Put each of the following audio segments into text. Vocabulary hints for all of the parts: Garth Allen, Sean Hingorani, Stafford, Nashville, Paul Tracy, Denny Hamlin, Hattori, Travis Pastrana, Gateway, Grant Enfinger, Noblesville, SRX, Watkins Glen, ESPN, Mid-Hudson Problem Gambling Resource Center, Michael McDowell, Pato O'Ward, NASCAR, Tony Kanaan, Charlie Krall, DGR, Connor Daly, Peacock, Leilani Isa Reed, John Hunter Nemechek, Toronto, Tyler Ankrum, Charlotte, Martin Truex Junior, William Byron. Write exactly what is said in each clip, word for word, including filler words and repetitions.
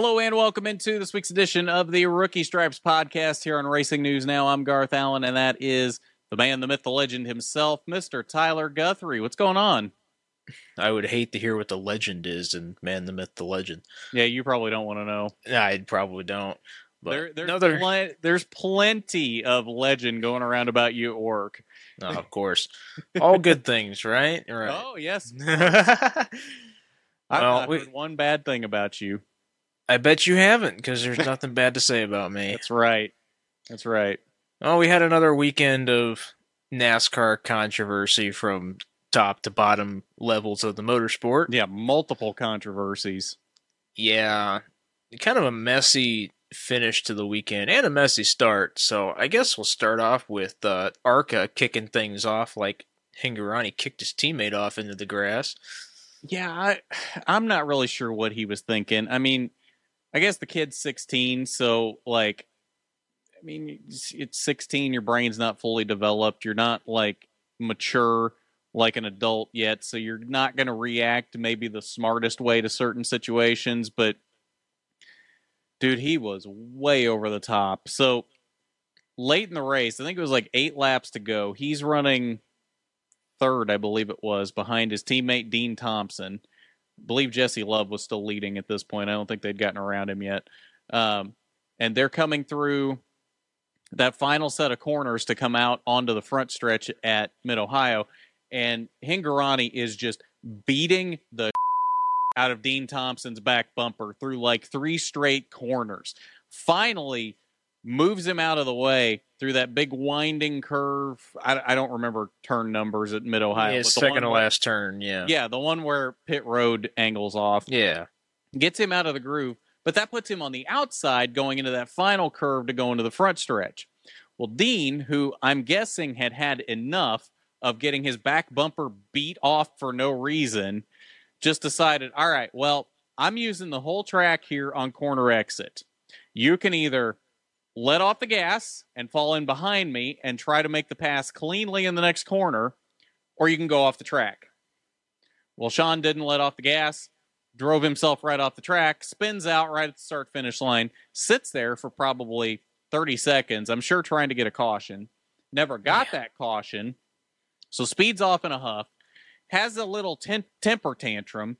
Hello and welcome into this week's edition of the Rookie Stripes podcast here on Racing News Now. I'm Garth Allen, and that is the man, the myth, the legend himself, Mister Tyler Guthrie. What's going on? I would hate to hear what the legend is and man, the myth, the legend. Yeah, you probably don't want to know. I probably don't. But there, there's, no, pl- there's plenty of legend going around about you at work. Oh, of course. All good things, right? right. Oh, yes. I've well, not we, heard one bad thing about you. I bet you haven't, because there's nothing bad to say about me. That's right. That's right. Oh, we had another weekend of NASCAR controversy from top to bottom levels of the motorsport. Yeah, multiple controversies. Yeah. Kind of a messy finish to the weekend and a messy start. So I guess we'll start off with uh, ARCA kicking things off like Hingorani kicked his teammate off into the grass. Yeah, I, I'm not really sure what he was thinking. I mean, I guess the kid's sixteen, so like, I mean, it's sixteen, your brain's not fully developed, you're not like mature like an adult yet, so you're not going to react maybe the smartest way to certain situations, but dude, he was way over the top. So late in the race, I think it was like eight laps to go, he's running third, I believe it was, behind his teammate Dean Thompson. I believe Jesse Love was still leading at this point. I don't think they'd gotten around him yet. Um, and they're coming through that final set of corners to come out onto the front stretch at Mid Ohio. And Hingorani is just beating the out of Dean Thompson's back bumper through like three straight corners. Finally moves him out of the way through that big winding curve. I, I don't remember turn numbers at Mid Ohio. Yeah, second to last turn. Yeah. Yeah. The one where pit road angles off. Yeah. Gets him out of the groove, but that puts him on the outside going into that final curve to go into the front stretch. Well, Dean, who I'm guessing had had enough of getting his back bumper beat off for no reason, just decided, all right, well, I'm using the whole track here on corner exit. You can either let off the gas and fall in behind me and try to make the pass cleanly in the next corner, or you can go off the track. Well, Sean didn't let off the gas, drove himself right off the track, spins out right at the start-finish line, sits there for probably thirty seconds, I'm sure trying to get a caution. Never got yeah. that caution, so speeds off in a huff, has a little ten- temper tantrum,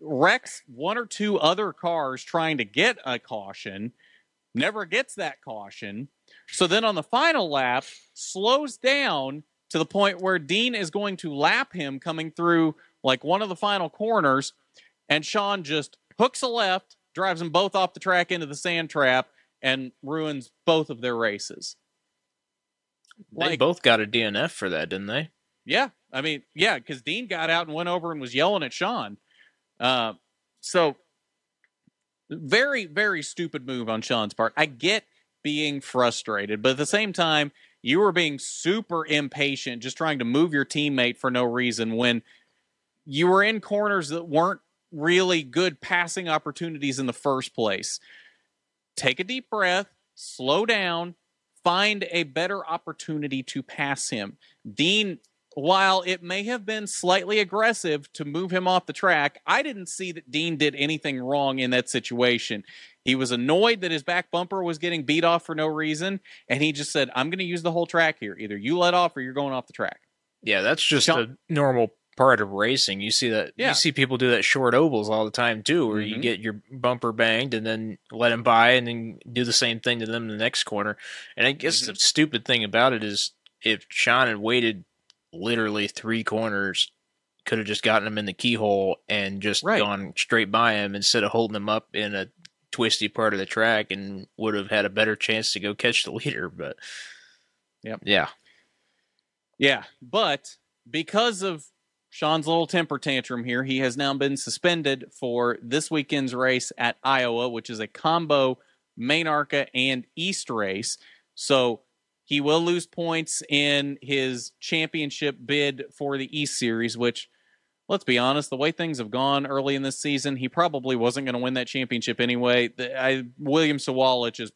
wrecks one or two other cars trying to get a caution, never gets that caution. So then on the final lap, slows down to the point where Dean is going to lap him coming through like one of the final corners. And Sean just hooks a left, drives them both off the track into the sand trap, and ruins both of their races. They like, both got a D N F for that, didn't they? Yeah. I mean, yeah, because Dean got out and went over and was yelling at Sean. Uh, so... Very, very stupid move on Sean's part. I get being frustrated, but at the same time, you were being super impatient, just trying to move your teammate for no reason when you were in corners that weren't really good passing opportunities in the first place. Take a deep breath, slow down, find a better opportunity to pass him. Dean, while it may have been slightly aggressive to move him off the track, I didn't see that Dean did anything wrong in that situation. He was annoyed that his back bumper was getting beat off for no reason, and he just said, I'm going to use the whole track here. Either you let off or you're going off the track. Yeah, that's just Sean- a normal part of racing. You see that. Yeah. You see people do that short ovals all the time, too, where mm-hmm. you get your bumper banged and then let him by and then do the same thing to them in the next corner. And I guess mm-hmm. the stupid thing about it is if Sean had waited literally three corners, could have just gotten him in the keyhole and just right. gone straight by him instead of holding him up in a twisty part of the track, and would have had a better chance to go catch the leader. But yep. yeah, yeah. But because of Sean's little temper tantrum here, he has now been suspended for this weekend's race at Iowa, which is a combo main ARCA and East race. So he will lose points in his championship bid for the East Series, which, let's be honest, the way things have gone early in this season, he probably wasn't going to win that championship anyway. The, I, William Sawalich is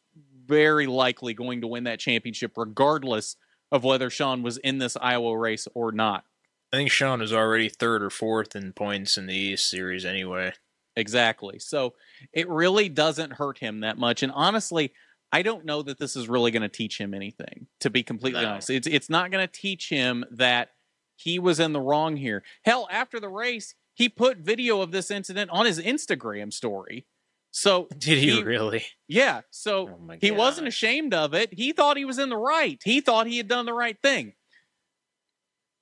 very likely going to win that championship regardless of whether Sean was in this Iowa race or not. I think Sean is already third or fourth in points in the East Series anyway. Exactly. So it really doesn't hurt him that much. And honestly, I don't know that this is really going to teach him anything, to be completely no. honest. It's it's not going to teach him that he was in the wrong here. Hell, after the race, he put video of this incident on his Instagram story. So did he, he really? Yeah. So oh he wasn't ashamed of it. He thought he was in the right. He thought he had done the right thing.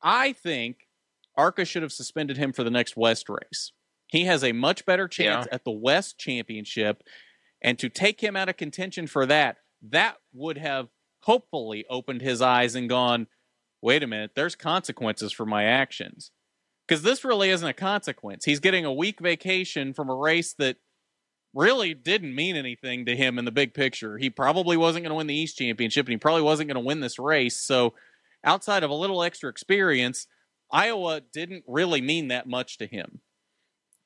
I think ARCA should have suspended him for the next West race. He has a much better chance yeah. at the West Championship. And to take him out of contention for that, that would have hopefully opened his eyes and gone, wait a minute, there's consequences for my actions. Because this really isn't a consequence. He's getting a week vacation from a race that really didn't mean anything to him in the big picture. He probably wasn't going to win the East Championship, and he probably wasn't going to win this race. So outside of a little extra experience, Iowa didn't really mean that much to him.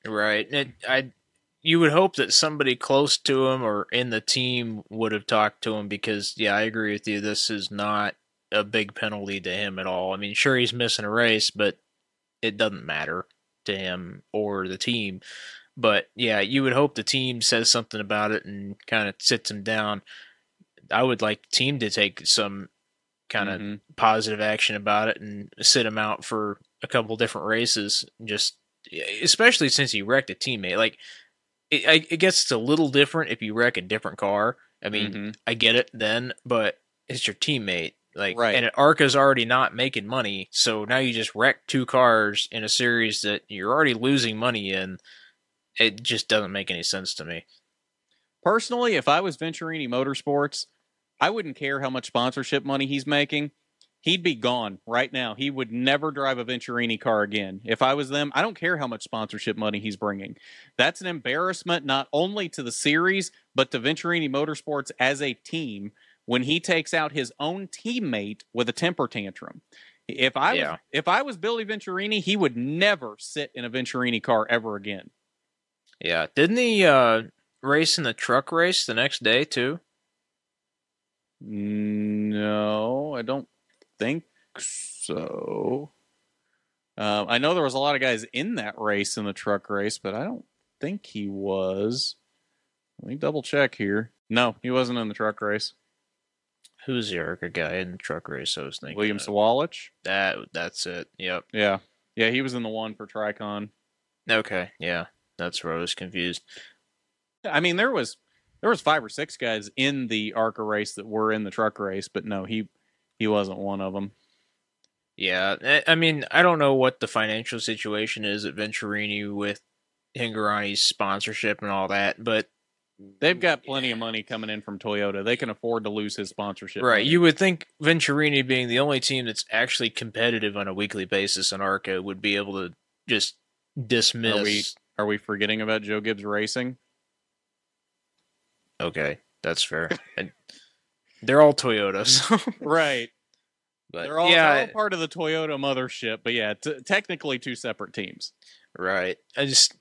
Right. It, I. You would hope that somebody close to him or in the team would have talked to him because, yeah, I agree with you. This is not a big penalty to him at all. I mean, sure, he's missing a race, but it doesn't matter to him or the team. But, yeah, you would hope the team says something about it and kind of sits him down. I would like the team to take some kind of mm-hmm. positive action about it and sit him out for a couple different races, just especially since he wrecked a teammate. Like, It, I, I guess it's a little different if you wreck a different car. I mean, mm-hmm. I get it then, but it's your teammate. Like, right. And ARCA's already not making money, so now you just wreck two cars in a series that you're already losing money in. It just doesn't make any sense to me. Personally, if I was Venturini Motorsports, I wouldn't care how much sponsorship money he's making. He'd be gone right now. He would never drive a Venturini car again. If I was them, I don't care how much sponsorship money he's bringing. That's an embarrassment not only to the series, but to Venturini Motorsports as a team when he takes out his own teammate with a temper tantrum. If I yeah. was, if I was Billy Venturini, he would never sit in a Venturini car ever again. Yeah. Didn't he uh, race in the truck race the next day, too? No, I don't. think so. Um, I know there was a lot of guys in that race, in the truck race, but I don't think he was. Let me double check here. No, he wasn't in the truck race. Who's the ARCA guy in the truck race? I was thinking William Sawalich. That that's it. Yep. Yeah. Yeah. He was in the one for Tricon. Okay. Yeah. That's where I was confused. I mean, there was there was five or six guys in the ARCA race that were in the truck race, but no, he. He wasn't one of them. Yeah, I mean, I don't know what the financial situation is at Venturini with Hingorani's sponsorship and all that, but they've got plenty of money coming in from Toyota. They can afford to lose his sponsorship. Right. Money. You would think Venturini being the only team that's actually competitive on a weekly basis in ARCA would be able to just dismiss. Are we, are we forgetting about Joe Gibbs Racing? Okay, that's fair. I, They're all Toyotas. Right. But they're all, yeah, they're all part of the Toyota mothership, but yeah, t- technically two separate teams. Right. I just,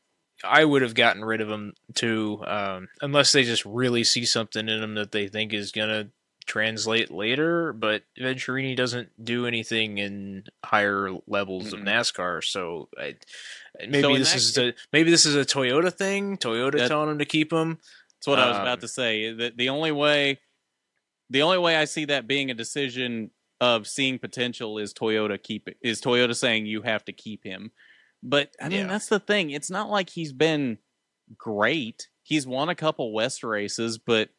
I would have gotten rid of them too, um, unless they just really see something in them that they think is going to translate later, but Venturini doesn't do anything in higher levels mm-hmm. of NASCAR, so I, maybe so this is case, a, maybe this is a Toyota thing, Toyota that, telling them to keep them. That's what um, I was about to say. The, the only way... The only way I see that being a decision of seeing potential is Toyota keep it, is Toyota saying you have to keep him. But I mean, yeah. that's the thing. It's not like he's been great. He's won a couple West races, but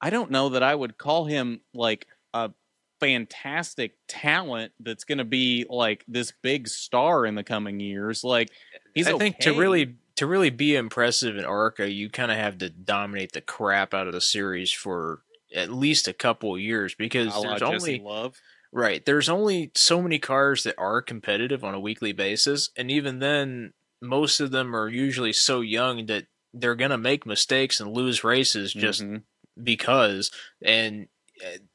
I don't know that I would call him like a fantastic talent that's going to be like this big star in the coming years. Like he's I okay. think to really to really be impressive in ARCA, you kind of have to dominate the crap out of the series for at least a couple years, because there's only Love. Right. There's only so many cars that are competitive on a weekly basis. And even then, most of them are usually so young that they're going to make mistakes and lose races just mm-hmm. because, and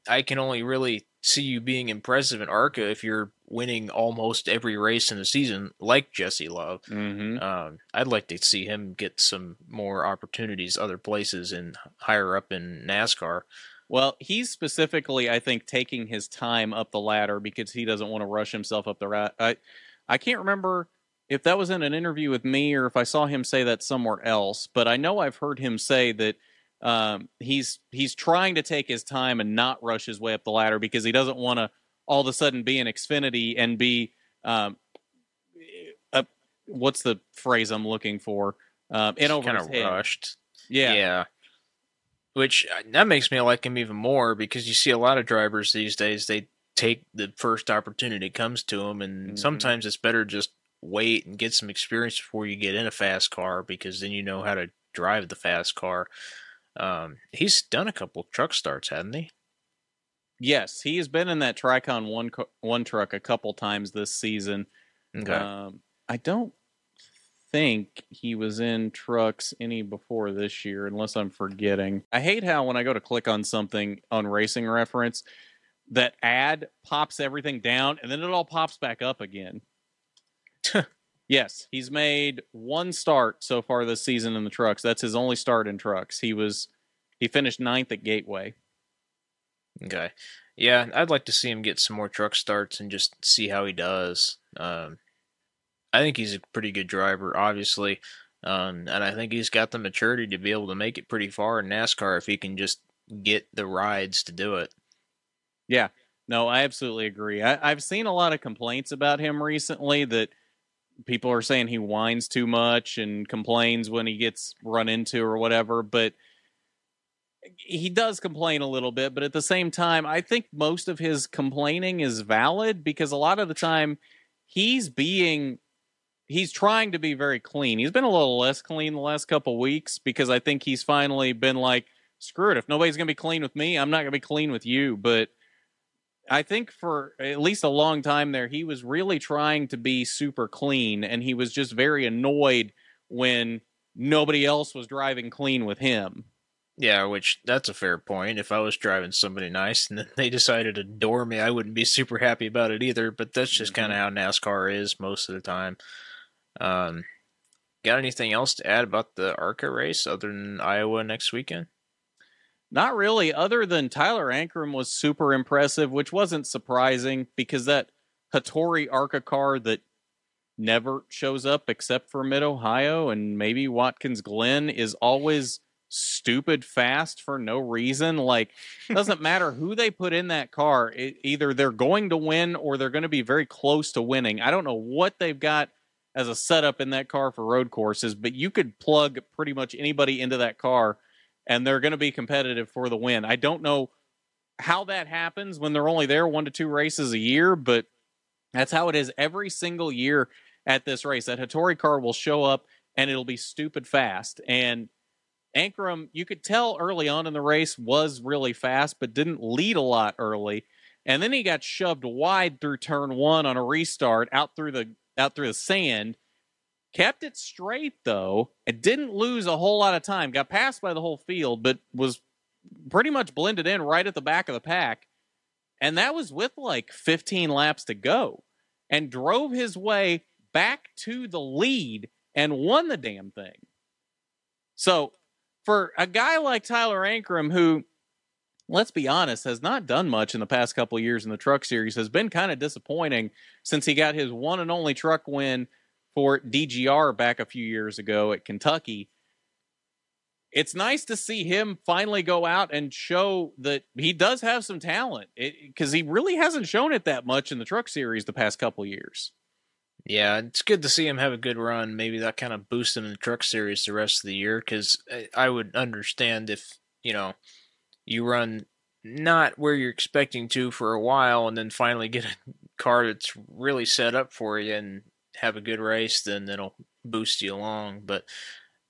I can only really see you being impressive in ARCA if you're winning almost every race in the season, like Jesse Love. Mm-hmm. Um, I'd like to see him get some more opportunities other places and higher up in NASCAR. Well, he's specifically, I think, taking his time up the ladder because he doesn't want to rush himself up the ra- I, I can't remember if that was in an interview with me or if I saw him say that somewhere else, but I know I've heard him say that um, he's he's trying to take his time and not rush his way up the ladder because he doesn't want to all of a sudden be in Xfinity and be, um, a, what's the phrase I'm looking for? Um, in over his head. Kind of rushed. Yeah. Yeah. Which that makes me like him even more because you see a lot of drivers these days, they take the first opportunity that comes to them. And mm-hmm. sometimes it's better just wait and get some experience before you get in a fast car because then you know how to drive the fast car. Um, he's done a couple truck starts, hasn't he? Yes, he has been in that Tricon one one truck a couple times this season. Okay. Um, I don't think he was in trucks any before this year, unless I'm forgetting. I hate how when I go to click on something on Racing Reference, that ad pops everything down, and then it all pops back up again. Yes, he's made one start so far this season in the trucks. That's his only start in trucks. He was he finished ninth at Gateway. Okay. Yeah, I'd like to see him get some more truck starts and just see how he does. Um, I think he's a pretty good driver, obviously, um, and I think he's got the maturity to be able to make it pretty far in NASCAR if he can just get the rides to do it. Yeah, no, I absolutely agree. I, I've seen a lot of complaints about him recently that people are saying he whines too much and complains when he gets run into or whatever, but he does complain a little bit, but at the same time, I think most of his complaining is valid because a lot of the time he's being, he's trying to be very clean. He's been a little less clean the last couple weeks because I think he's finally been like, screw it. If nobody's going to be clean with me, I'm not going to be clean with you. But I think for at least a long time there, he was really trying to be super clean and he was just very annoyed when nobody else was driving clean with him. Yeah, which that's a fair point. If I was driving somebody nice and then they decided to door me, I wouldn't be super happy about it either. But that's just mm-hmm. kind of how NASCAR is most of the time. Um, got anything else to add about the ARCA race other than Iowa next weekend? Not really, other than Tyler Ankrum was super impressive, which wasn't surprising because that Hattori ARCA car that never shows up except for Mid Ohio and maybe Watkins Glen is always stupid fast for no reason. Like, doesn't matter who they put in that car, it, either they're going to win or they're going to be very close to winning. I don't know what they've got as a setup in that car for road courses, but you could plug pretty much anybody into that car and they're going to be competitive for the win. I don't know how that happens when they're only there one to two races a year, but that's how it is every single year at this race. That Hattori car will show up and it'll be stupid fast. And Ankrum, you could tell early on in the race, was really fast, but didn't lead a lot early. And then he got shoved wide through turn one on a restart out through the out through the sand. Kept it straight, though, and didn't lose a whole lot of time. Got passed by the whole field, but was pretty much blended in right at the back of the pack. And that was with like fifteen laps to go. And drove his way back to the lead and won the damn thing. So for a guy like Tyler Ankrum, who, let's be honest, has not done much in the past couple of years in the Truck Series, has been kind of disappointing since he got his one and only truck win for D G R back a few years ago at Kentucky. It's nice to see him finally go out and show that he does have some talent, because he really hasn't shown it that much in the Truck Series the past couple of years. Yeah, it's good to see him have a good run. Maybe that kind of boosts him in the Truck Series the rest of the year, because I would understand if, you know, you run not where you're expecting to for a while and then finally get a car that's really set up for you and have a good race, then it'll boost you along. But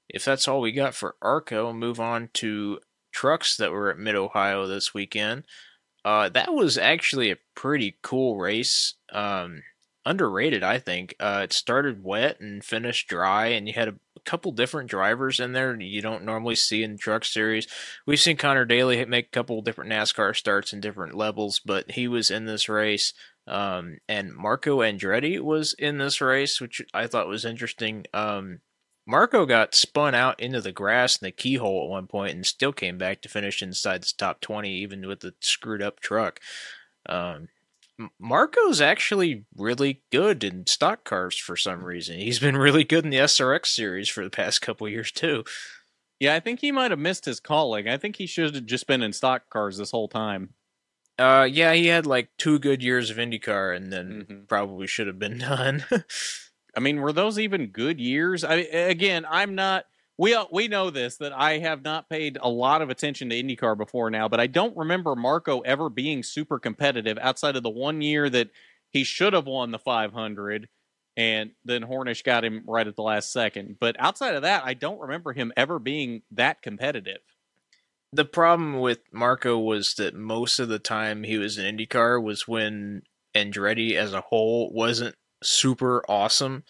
if that's all we got for ARCA, we'll move on to trucks that were at Mid-Ohio this weekend. Uh, that was actually a pretty cool race. Um... Underrated, I think. Uh, it started wet and finished dry, and you had a couple different drivers in there you don't normally see in the Truck Series. We've seen Connor Daly make a couple different NASCAR starts in different levels, but he was in this race. Um, and Marco Andretti was in this race, which I thought was interesting. Um, Marco got spun out into the grass in the keyhole at one point and still came back to finish inside the top twenty, even with the screwed up truck. Um, Marco's actually really good in stock cars for some reason. He's been really good in the S R X series for the past couple of years, too. Yeah, I think he might have missed his calling. I think he should have just been in stock cars this whole time. Uh, yeah, he had like two good years of IndyCar and then mm-hmm. probably should have been done. I mean, were those even good years? I, again, I'm not... We we know this, that I have not paid a lot of attention to IndyCar before now, but I don't remember Marco ever being super competitive outside of the one year that he should have won the five hundred, and then Hornish got him right at the last second. But outside of that, I don't remember him ever being that competitive. The problem with Marco was that most of the time he was in IndyCar was when Andretti as a whole wasn't super awesome,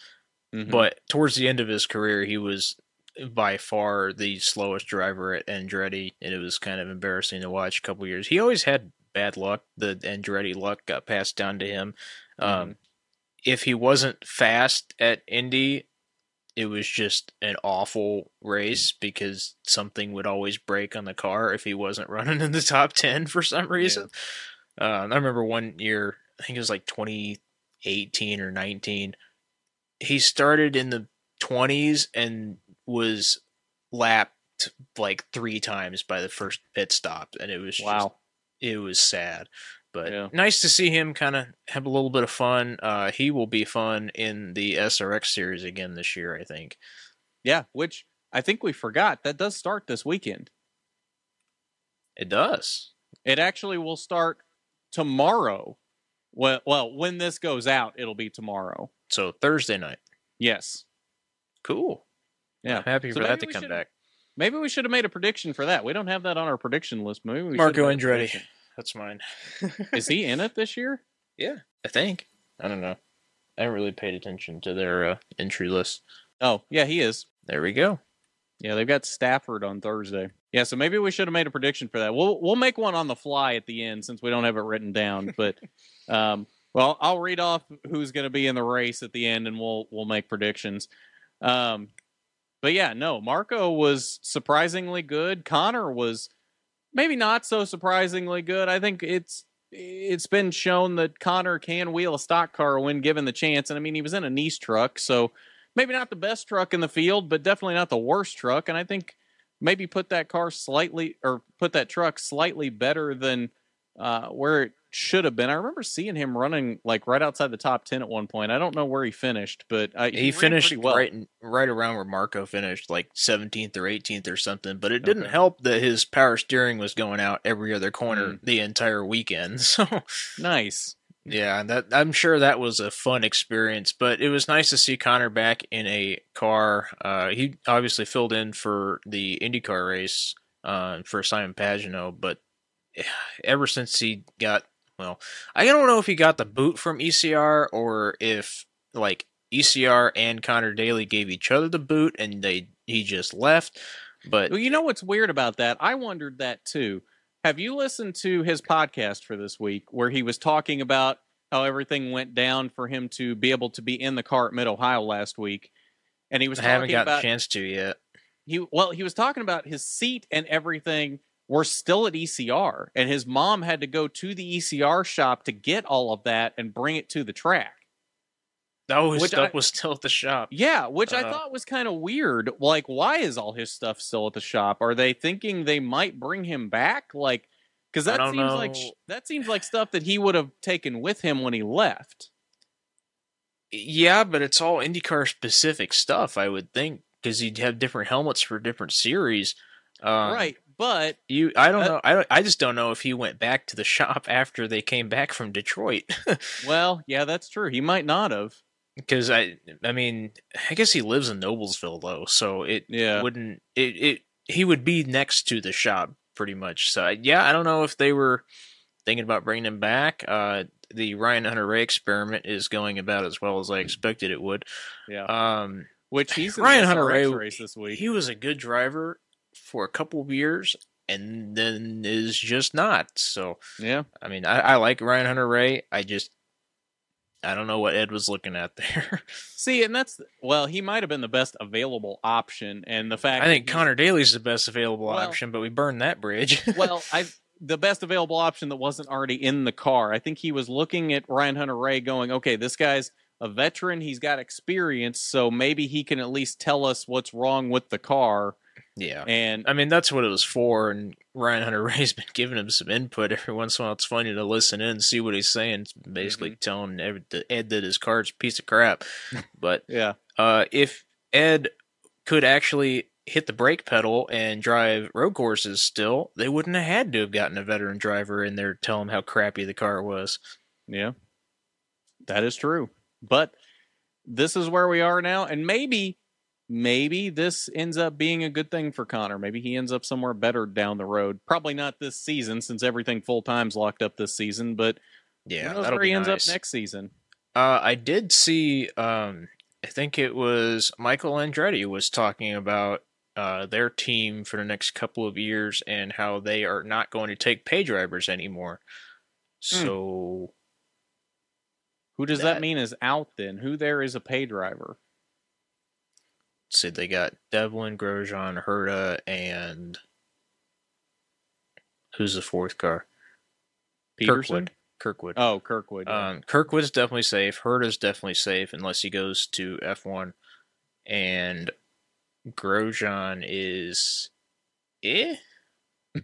mm-hmm. but towards the end of his career, he was... by far the slowest driver at Andretti, and it was kind of embarrassing to watch a couple years. He always had bad luck. The Andretti luck got passed down to him. Mm-hmm. Um, if he wasn't fast at Indy, it was just an awful race because something would always break on the car if he wasn't running in the top ten for some reason. Yeah. Uh, I remember one year, I think it was like twenty eighteen or nineteen, he started in the twenties and was lapped like three times by the first pit stop, and it was wow just, it was sad, but yeah. Nice to see him kind of have a little bit of fun. Uh he will be fun in the S R X series again this year, I think. Yeah, which I think we forgot that does start this weekend. It does. It actually will start tomorrow. Well well when this goes out, it'll be tomorrow, so Thursday night. Yes. Cool. Yeah, I'm happy so for that to come back. Maybe we should have made a prediction for that. We don't have that on our prediction list. Maybe we Marco Andretti. That's mine. Is he in it this year? Yeah, I think. I don't know. I haven't really paid attention to their uh, entry list. Oh, yeah, he is. There we go. Yeah, they've got Stafford on Thursday. Yeah, so maybe we should have made a prediction for that. We'll we'll make one on the fly at the end since we don't have it written down. But, um, well, I'll read off who's going to be in the race at the end, and we'll we'll make predictions. Um. But yeah, no, Marco was surprisingly good. Connor was maybe not so surprisingly good. I think it's it's been shown that Connor can wheel a stock car when given the chance. And I mean, he was in a Nice truck, so maybe not the best truck in the field, but definitely not the worst truck. And I think maybe put that car slightly or put that truck slightly better than uh, where it should have been. I remember seeing him running like right outside the top ten at one point. I don't know where he finished, but I, he, he finished well. right right around where Marco finished, like seventeenth or eighteenth or something. But it didn't okay. help that his power steering was going out every other corner mm. the entire weekend. So nice. Yeah, that I'm sure that was a fun experience, but it was nice to see Connor back in a car. Uh, he obviously filled in for the IndyCar race uh, for Simon Pagenaud, but ever since he got Well, I don't know if he got the boot from E C R or if like E C R and Connor Daly gave each other the boot and they he just left. But well, you know what's weird about that? I wondered that too. Have you listened to his podcast for this week where he was talking about how everything went down for him to be able to be in the car at Mid Ohio last week? And he was I talking haven't got about, a chance to yet. He well, he was talking about his seat and everything. We're still at E C R, and his mom had to go to the E C R shop to get all of that and bring it to the track. Oh, his which stuff I, was still at the shop. Yeah, which uh, I thought was kind of weird. Like, why is all his stuff still at the shop? Are they thinking they might bring him back? Like, because that seems know. like that seems like stuff that he would have taken with him when he left. Yeah, but it's all IndyCar specific stuff, I would think, because he'd have different helmets for different series. Um, right. But you, I don't uh, know. I don't, I just don't know if he went back to the shop after they came back from Detroit. Well, yeah, that's true. He might not have, because I, I mean, I guess he lives in Noblesville though, so it yeah. wouldn't. It, it he would be next to the shop pretty much. So yeah, I don't know if they were thinking about bringing him back. Uh, the Ryan Hunter-Reay experiment is going about as well as I expected it would. Yeah. Um, which he's in Ryan Hunter-Reay race this week. He was a good driver for a couple of years, and then is just not. So yeah, I mean, I, I like Ryan Hunter-Reay. I just, I don't know what Ed was looking at there. See, and that's well, he might have been the best available option, and the fact I think Connor Daly's the best available well, option, but we burned that bridge. well, I the best available option that wasn't already in the car. I think he was looking at Ryan Hunter-Reay going, okay, this guy's a veteran. He's got experience, so maybe he can at least tell us what's wrong with the car. Yeah. And I mean, that's what it was for. And Ryan Hunter-Reay's been giving him some input every once in a while. It's funny to listen in and see what he's saying. It's basically mm-hmm. telling every, Ed that his car's a piece of crap. But yeah, uh, if Ed could actually hit the brake pedal and drive road courses still, they wouldn't have had to have gotten a veteran driver in there telling how crappy the car was. Yeah, that is true. But this is where we are now. And maybe, maybe this ends up being a good thing for Connor. Maybe he ends up somewhere better down the road. Probably not this season, since everything full time's locked up this season. But yeah, who knows where he ends up next season. Uh, I did see, um, I think it was Michael Andretti was talking about uh, their team for the next couple of years and how they are not going to take pay drivers anymore. So... Mm. Who does that, that mean is out then? Who there is a pay driver? See, they got Devlin, Grosjean, Herta, and who's the fourth car? Peterson? Kirkwood. Kirkwood. Oh, Kirkwood. Yeah. Um, Kirkwood's definitely safe. Herta's definitely safe unless he goes to F one. And Grosjean is eh? uh,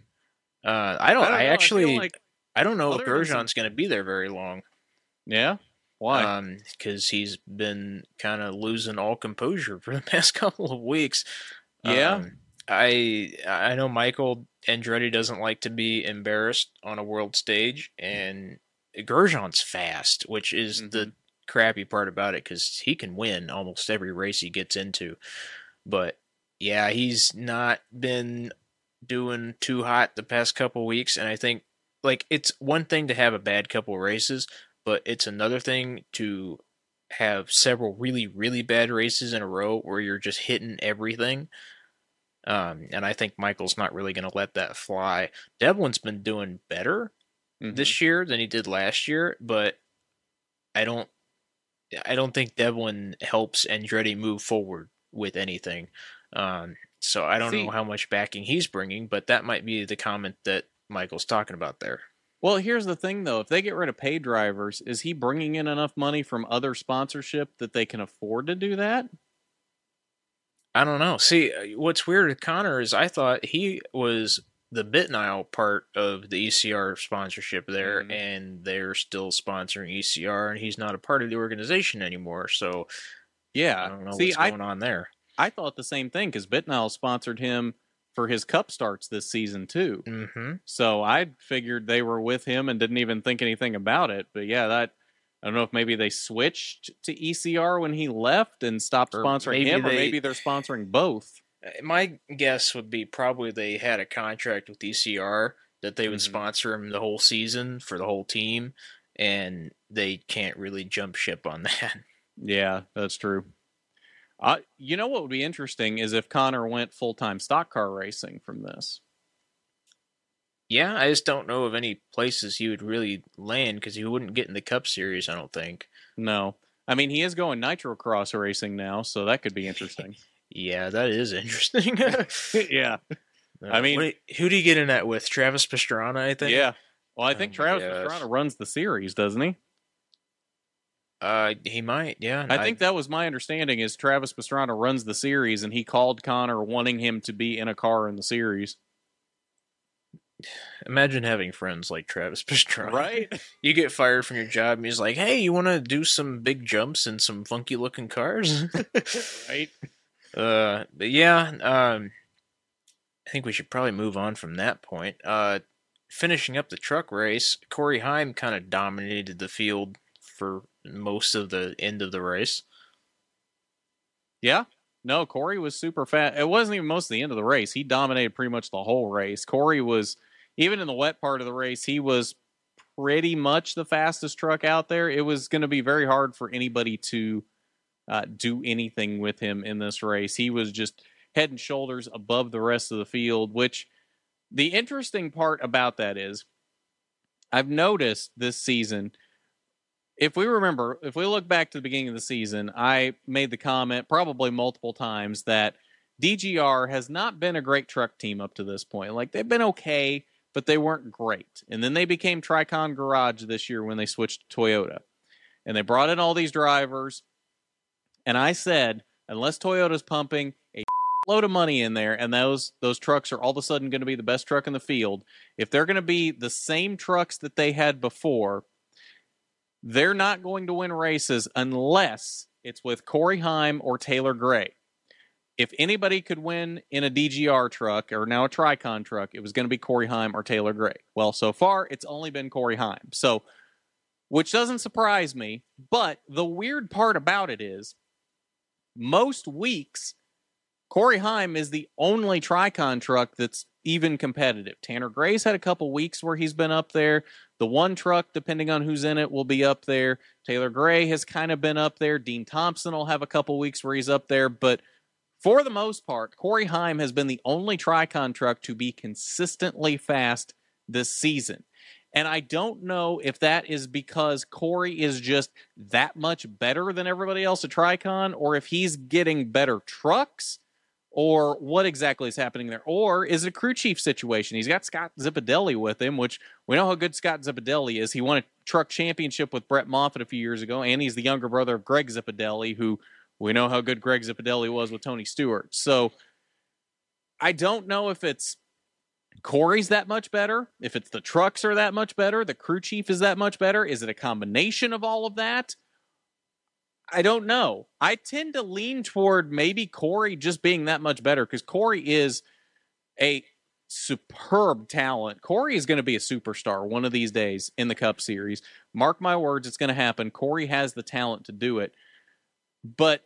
I don't. I, don't I actually. I, like I don't know if Grosjean's going to be there very long. Yeah. Why? Because um, he's been kind of losing all composure for the past couple of weeks. Yeah. Um, I I know Michael Andretti doesn't like to be embarrassed on a world stage, and Grosjean's fast, which is mm-hmm. the crappy part about it, because he can win almost every race he gets into. But, yeah, he's not been doing too hot the past couple of weeks, and I think, like, it's one thing to have a bad couple of races, but it's another thing to have several really, really bad races in a row where you're just hitting everything. Um, and I think Michael's not really going to let that fly. Devlin's been doing better mm-hmm. this year than he did last year, but I don't, I don't think Devlin helps Andretti move forward with anything. Um, so I don't See, know how much backing he's bringing, but that might be the comment that Michael's talking about there. Well, here's the thing, though. If they get rid of pay drivers, is he bringing in enough money from other sponsorship that they can afford to do that? I don't know. See, what's weird with Connor is I thought he was the BitNile part of the E C R sponsorship there, mm-hmm. and they're still sponsoring E C R, and he's not a part of the organization anymore. So, yeah, I don't know See, what's going I, on there. I thought the same thing, because BitNile sponsored him for his cup starts this season too. Mm-hmm. So I figured they were with him and didn't even think anything about it. But yeah, that, I don't know if maybe they switched to E C R when he left and stopped or sponsoring him, they, or maybe they're sponsoring both. My guess would be probably they had a contract with E C R that they would mm-hmm. sponsor him the whole season for the whole team. And they can't really jump ship on that. Yeah, that's true. Uh, you know what would be interesting is if Connor went full-time stock car racing from this. Yeah, I just don't know of any places he would really land, because he wouldn't get in the Cup Series, I don't think. No. I mean, he is going nitrocross racing now, so that could be interesting. Yeah, that is interesting. Yeah. Uh, I mean... What, who do you get in that with? Travis Pastrana, I think? Yeah. Well, I think oh, Travis yes. Pastrana runs the series, doesn't he? Uh, he might, yeah. I think I, that was my understanding, is Travis Pastrana runs the series, and he called Connor wanting him to be in a car in the series. Imagine having friends like Travis Pastrana. Right? You get fired from your job, and he's like, hey, you want to do some big jumps in some funky-looking cars? Right? Uh, but yeah, um, I think we should probably move on from that point. Uh, finishing up the truck race, Corey Heim kind of dominated the field for most of the end of the race. Yeah. No, Corey was super fast. It wasn't even most of the end of the race. He dominated pretty much the whole race. Corey was, even in the wet part of the race, he was pretty much the fastest truck out there. It was going to be very hard for anybody to uh, do anything with him in this race. He was just head and shoulders above the rest of the field, which the interesting part about that is I've noticed this season, if we remember, if we look back to the beginning of the season, I made the comment probably multiple times that D G R has not been a great truck team up to this point. Like, they've been okay, but they weren't great. And then they became Tricon Garage this year when they switched to Toyota. And they brought in all these drivers. And I said, unless Toyota's pumping a load of money in there, and those those trucks are all of a sudden going to be the best truck in the field, if they're going to be the same trucks that they had before, they're not going to win races unless it's with Corey Heim or Taylor Gray. If anybody could win in a D G R truck, or now a Tricon truck, it was going to be Corey Heim or Taylor Gray. Well, so far, it's only been Corey Heim. So, which doesn't surprise me, but the weird part about it is, most weeks, Corey Heim is the only Tricon truck that's even competitive. Tanner Gray's had a couple weeks where he's been up there. The one truck, depending on who's in it, will be up there. Taylor Gray has kind of been up there. Dean Thompson will have a couple weeks where he's up there. But for the most part, Corey Heim has been the only Tricon truck to be consistently fast this season. And I don't know if that is because Corey is just that much better than everybody else at Tricon, or if he's getting better trucks, or what exactly is happening there. Or is it a crew chief situation? He's got Scott Zipadelli with him, which we know how good Scott Zipadelli is. He won a truck championship with Brett Moffitt a few years ago, and he's the younger brother of Greg Zipadelli, who we know how good Greg Zipadelli was with Tony Stewart. So I don't know if it's Corey's that much better, if it's the trucks are that much better, the crew chief is that much better. Is it a combination of all of that? I don't know. I tend to lean toward maybe Corey just being that much better, because Corey is a superb talent. Corey is going to be a superstar one of these days in the Cup Series. Mark my words, it's going to happen. Corey has the talent to do it. But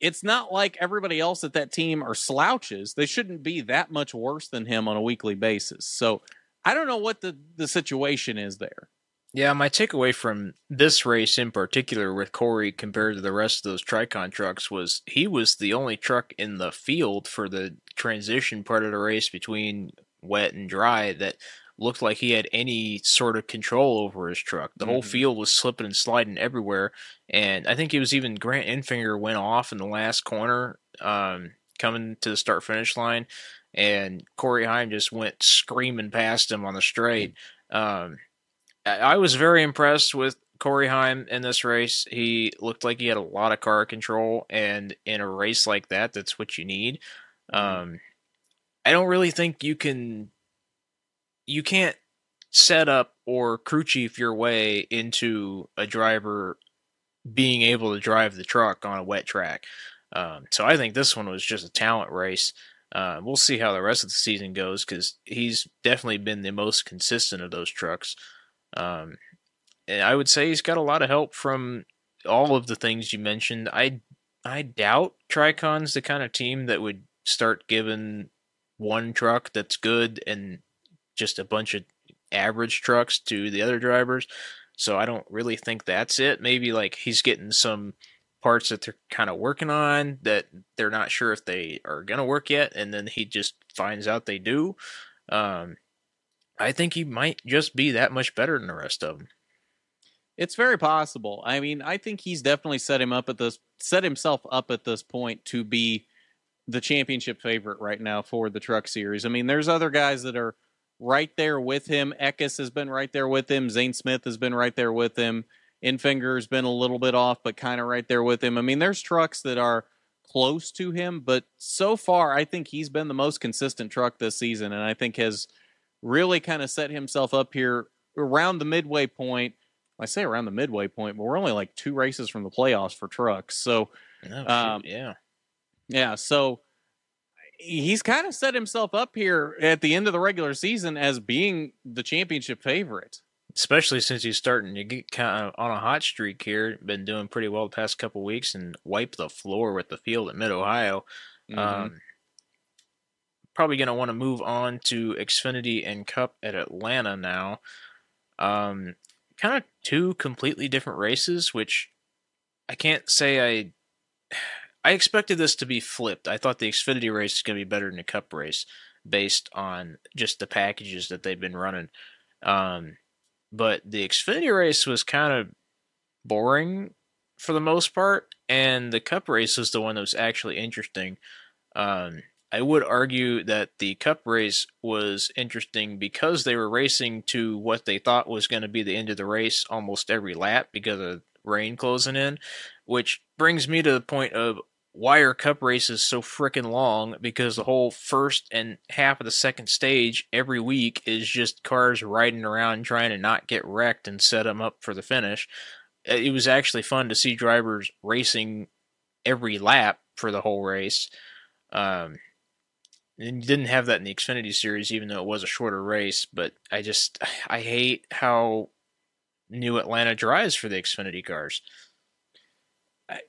it's not like everybody else at that team are slouches. They shouldn't be that much worse than him on a weekly basis. So I don't know what the, the situation is there. Yeah, my takeaway from this race in particular with Corey compared to the rest of those Tricon trucks was he was the only truck in the field for the transition part of the race between wet and dry that looked like he had any sort of control over his truck. The mm-hmm. whole field was slipping and sliding everywhere, and I think it was even Grant Enfinger went off in the last corner um, coming to the start-finish line, and Corey Heim just went screaming past him on the straight. Um I was very impressed with Corey Heim in this race. He looked like he had a lot of car control, and in a race like that, that's what you need. Um, I don't really think you can, you can't set up or crew chief your way into a driver being able to drive the truck on a wet track. Um, so I think this one was just a talent race. Uh, we'll see how the rest of the season goes, because he's definitely been the most consistent of those trucks. Um, and I would say he's got a lot of help from all of the things you mentioned. I, I doubt Tricon's the kind of team that would start giving one truck that's good and just a bunch of average trucks to the other drivers. So I don't really think that's it. Maybe like he's getting some parts that they're kind of working on that they're not sure if they are going to work yet. And then he just finds out they do. Um, I think he might just be that much better than the rest of them. It's very possible. I mean, I think he's definitely set him up at this, set himself up at this point to be the championship favorite right now for the Truck Series. I mean, there's other guys that are right there with him. Eckes has been right there with him. Zane Smith has been right there with him. Enfinger's been a little bit off, but kind of right there with him. I mean, there's trucks that are close to him, but so far, I think he's been the most consistent truck this season, and I think has really kind of set himself up here around the midway point. I say around the midway point, but we're only like two races from the playoffs for trucks. So, oh, um, yeah. Yeah. So he's kind of set himself up here at the end of the regular season as being the championship favorite, especially since he's starting to get kind of on a hot streak here, been doing pretty well the past couple of weeks and wiped the floor with the field at Mid Ohio. Mm-hmm. Um, Probably going to want to move on to Xfinity and Cup at Atlanta now. Um, kind of two completely different races, which I can't say I... I expected this to be flipped. I thought the Xfinity race is going to be better than the Cup race based on just the packages that they've been running. Um, but the Xfinity race was kind of boring for the most part, and the Cup race was the one that was actually interesting. Um, I would argue that the Cup race was interesting because they were racing to what they thought was going to be the end of the race almost every lap because of rain closing in, which brings me to the point of why are Cup races so freaking long? Because the whole first and half of the second stage every week is just cars riding around trying to not get wrecked and set them up for the finish. It was actually fun to see drivers racing every lap for the whole race. Um, and you didn't have that in the Xfinity Series, even though it was a shorter race, but I just, I hate how New Atlanta drives for the Xfinity cars. I,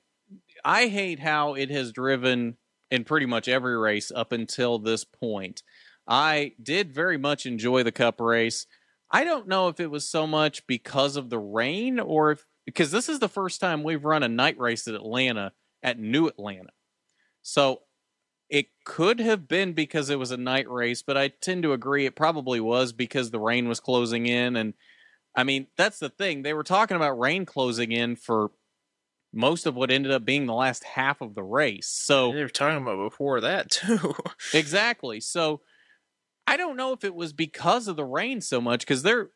I hate how it has driven in pretty much every race up until this point. I did very much enjoy the Cup race. I don't know if it was so much because of the rain or if, because this is the first time we've run a night race at Atlanta, at New Atlanta. So it could have been because it was a night race, but I tend to agree it probably was because the rain was closing in. And, I mean, that's the thing. They were talking about rain closing in for most of what ended up being the last half of the race. So they were talking about before that, too. Exactly. So I don't know if it was because of the rain so much, because there,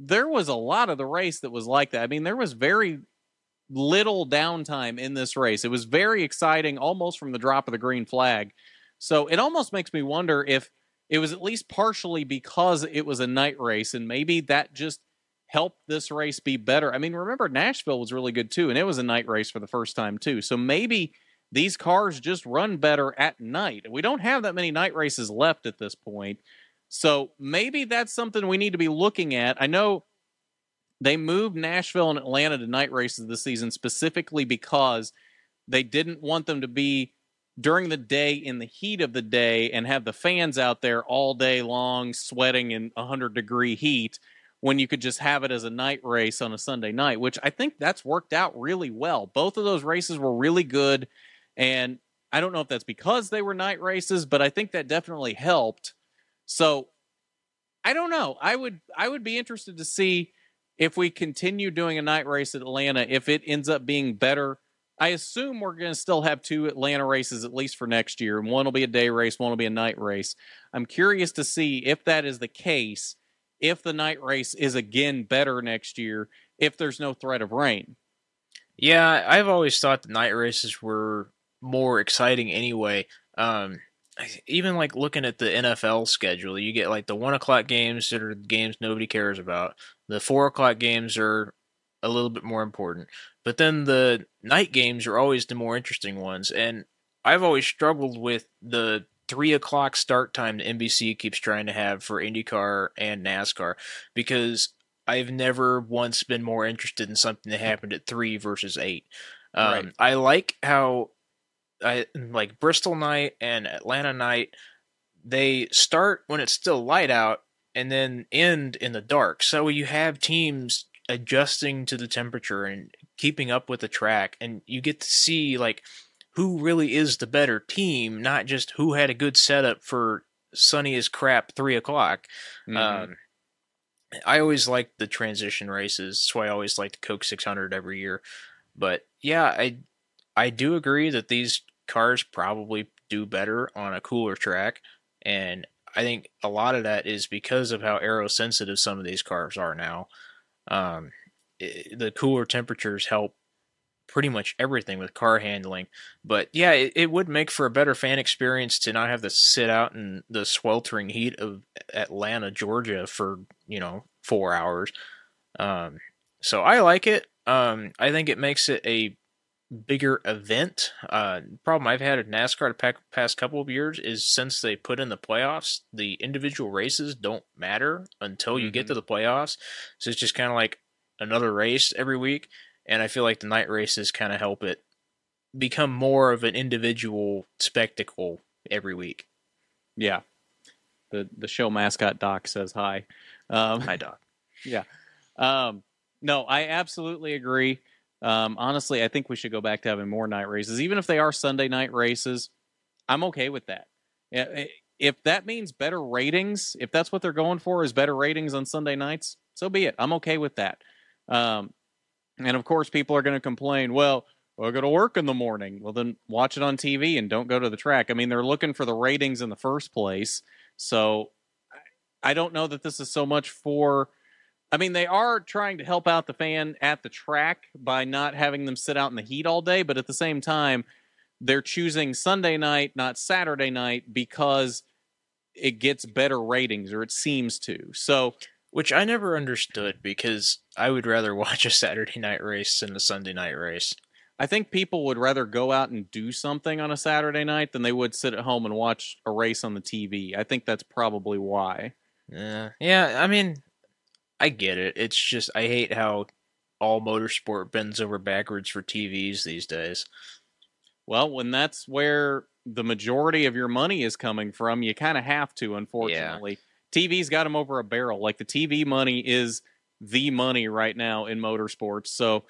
there was a lot of the race that was like that. I mean, there was very little downtime in this race. It was very exciting, almost from the drop of the green flag. So it almost makes me wonder if it was at least partially because it was a night race, and maybe that just helped this race be better. I mean, remember, Nashville was really good too, and it was a night race for the first time too. So maybe these cars just run better at night. We don't have that many night races left at this point. So maybe that's something we need to be looking at. I know they moved Nashville and Atlanta to night races this season specifically because they didn't want them to be during the day in the heat of the day and have the fans out there all day long sweating in one hundred degree heat when you could just have it as a night race on a Sunday night, which I think that's worked out really well. Both of those races were really good, and I don't know if that's because they were night races, but I think that definitely helped. So I don't know. I would I would be interested to see if we continue doing a night race at Atlanta, if it ends up being better. I assume we're going to still have two Atlanta races, at least for next year, and one will be a day race, one will be a night race. I'm curious to see if that is the case, if the night race is again better next year, if there's no threat of rain. Yeah, I've always thought the night races were more exciting anyway. Um, even like looking at the N F L schedule, you get like the one o'clock games that are games nobody cares about. The four o'clock games are a little bit more important, but then the night games are always the more interesting ones. And I've always struggled with the three o'clock start time that N B C keeps trying to have for IndyCar and NASCAR, because I've never once been more interested in something that happened at three versus eight. Um, right. I like how I like Bristol night and Atlanta night. They start when it's still light out and then end in the dark. So you have teams adjusting to the temperature and keeping up with the track, and you get to see like who really is the better team, not just who had a good setup for sunny as crap three o'clock. Mm-hmm. Um, I always liked the transition races. That's why I always liked the Coke six hundred every year. But yeah, I, I do agree that these cars probably do better on a cooler track, and I think a lot of that is because of how aero-sensitive some of these cars are now. Um, it, the cooler temperatures help pretty much everything with car handling. But yeah, it, it would make for a better fan experience to not have to sit out in the sweltering heat of Atlanta, Georgia for, you know, four hours. Um, so I like it. Um, I think it makes it a bigger event. Uh, problem I've had at NASCAR the past couple of years is since they put in the playoffs, the individual races don't matter until you mm-hmm. get to the playoffs. So it's just kind of like another race every week. And I feel like the night races kind of help it become more of an individual spectacle every week. Yeah. The, the show mascot Doc says hi. Um, hi Doc. Yeah. Um, no, I absolutely agree. Um, honestly, I think we should go back to having more night races, even if they are Sunday night races. I'm okay with that. If that means better ratings, if that's what they're going for is better ratings on Sunday nights, so be it. I'm okay with that. Um, and of course people are going to complain, well, well, I go to work in the morning. Well, then watch it on T V and don't go to the track. I mean, they're looking for the ratings in the first place. So I don't know that this is so much for, I mean, they are trying to help out the fan at the track by not having them sit out in the heat all day. But at the same time, they're choosing Sunday night, not Saturday night, because it gets better ratings, or it seems to. So, which I never understood, because I would rather watch a Saturday night race than a Sunday night race. I think people would rather go out and do something on a Saturday night than they would sit at home and watch a race on the T V. I think that's probably why. Yeah, yeah. I mean, I get it. It's just, I hate how all motorsport bends over backwards for T Vs these days. Well, when that's where the majority of your money is coming from, you kind of have to, unfortunately. Yeah. T V's got them over a barrel. Like, the T V money is the money right now in motorsports. So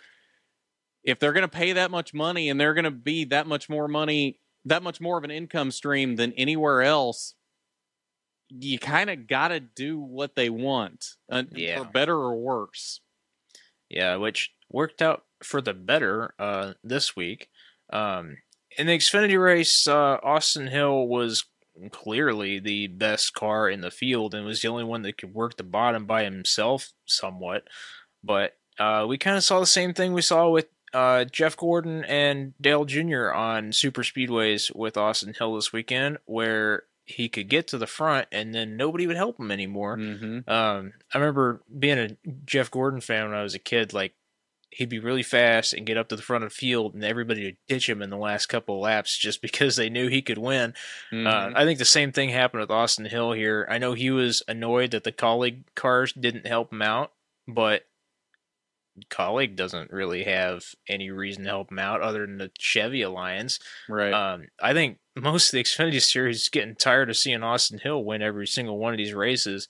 if they're going to pay that much money, and they're going to be that much more money, that much more of an income stream than anywhere else, you kind of got to do what they want, uh, yeah. for better or worse. Yeah, which worked out for the better uh, this week. Um, in the Xfinity race, uh, Austin Hill was clearly the best car in the field and was the only one that could work the bottom by himself somewhat. But uh, we kind of saw the same thing we saw with Uh, Jeff Gordon and Dale Junior on super speedways with Austin Hill this weekend, where he could get to the front and then nobody would help him anymore. Mm-hmm. Um, I remember being a Jeff Gordon fan when I was a kid. Like, he'd be really fast and get up to the front of the field, and everybody would ditch him in the last couple of laps just because they knew he could win. Mm-hmm. Uh, I think the same thing happened with Austin Hill here. I know he was annoyed that the colleague cars didn't help him out, but colleague doesn't really have any reason to help him out other than the Chevy Alliance. Right. Um, I think most of the Xfinity series is getting tired of seeing Austin Hill win every single one of these races.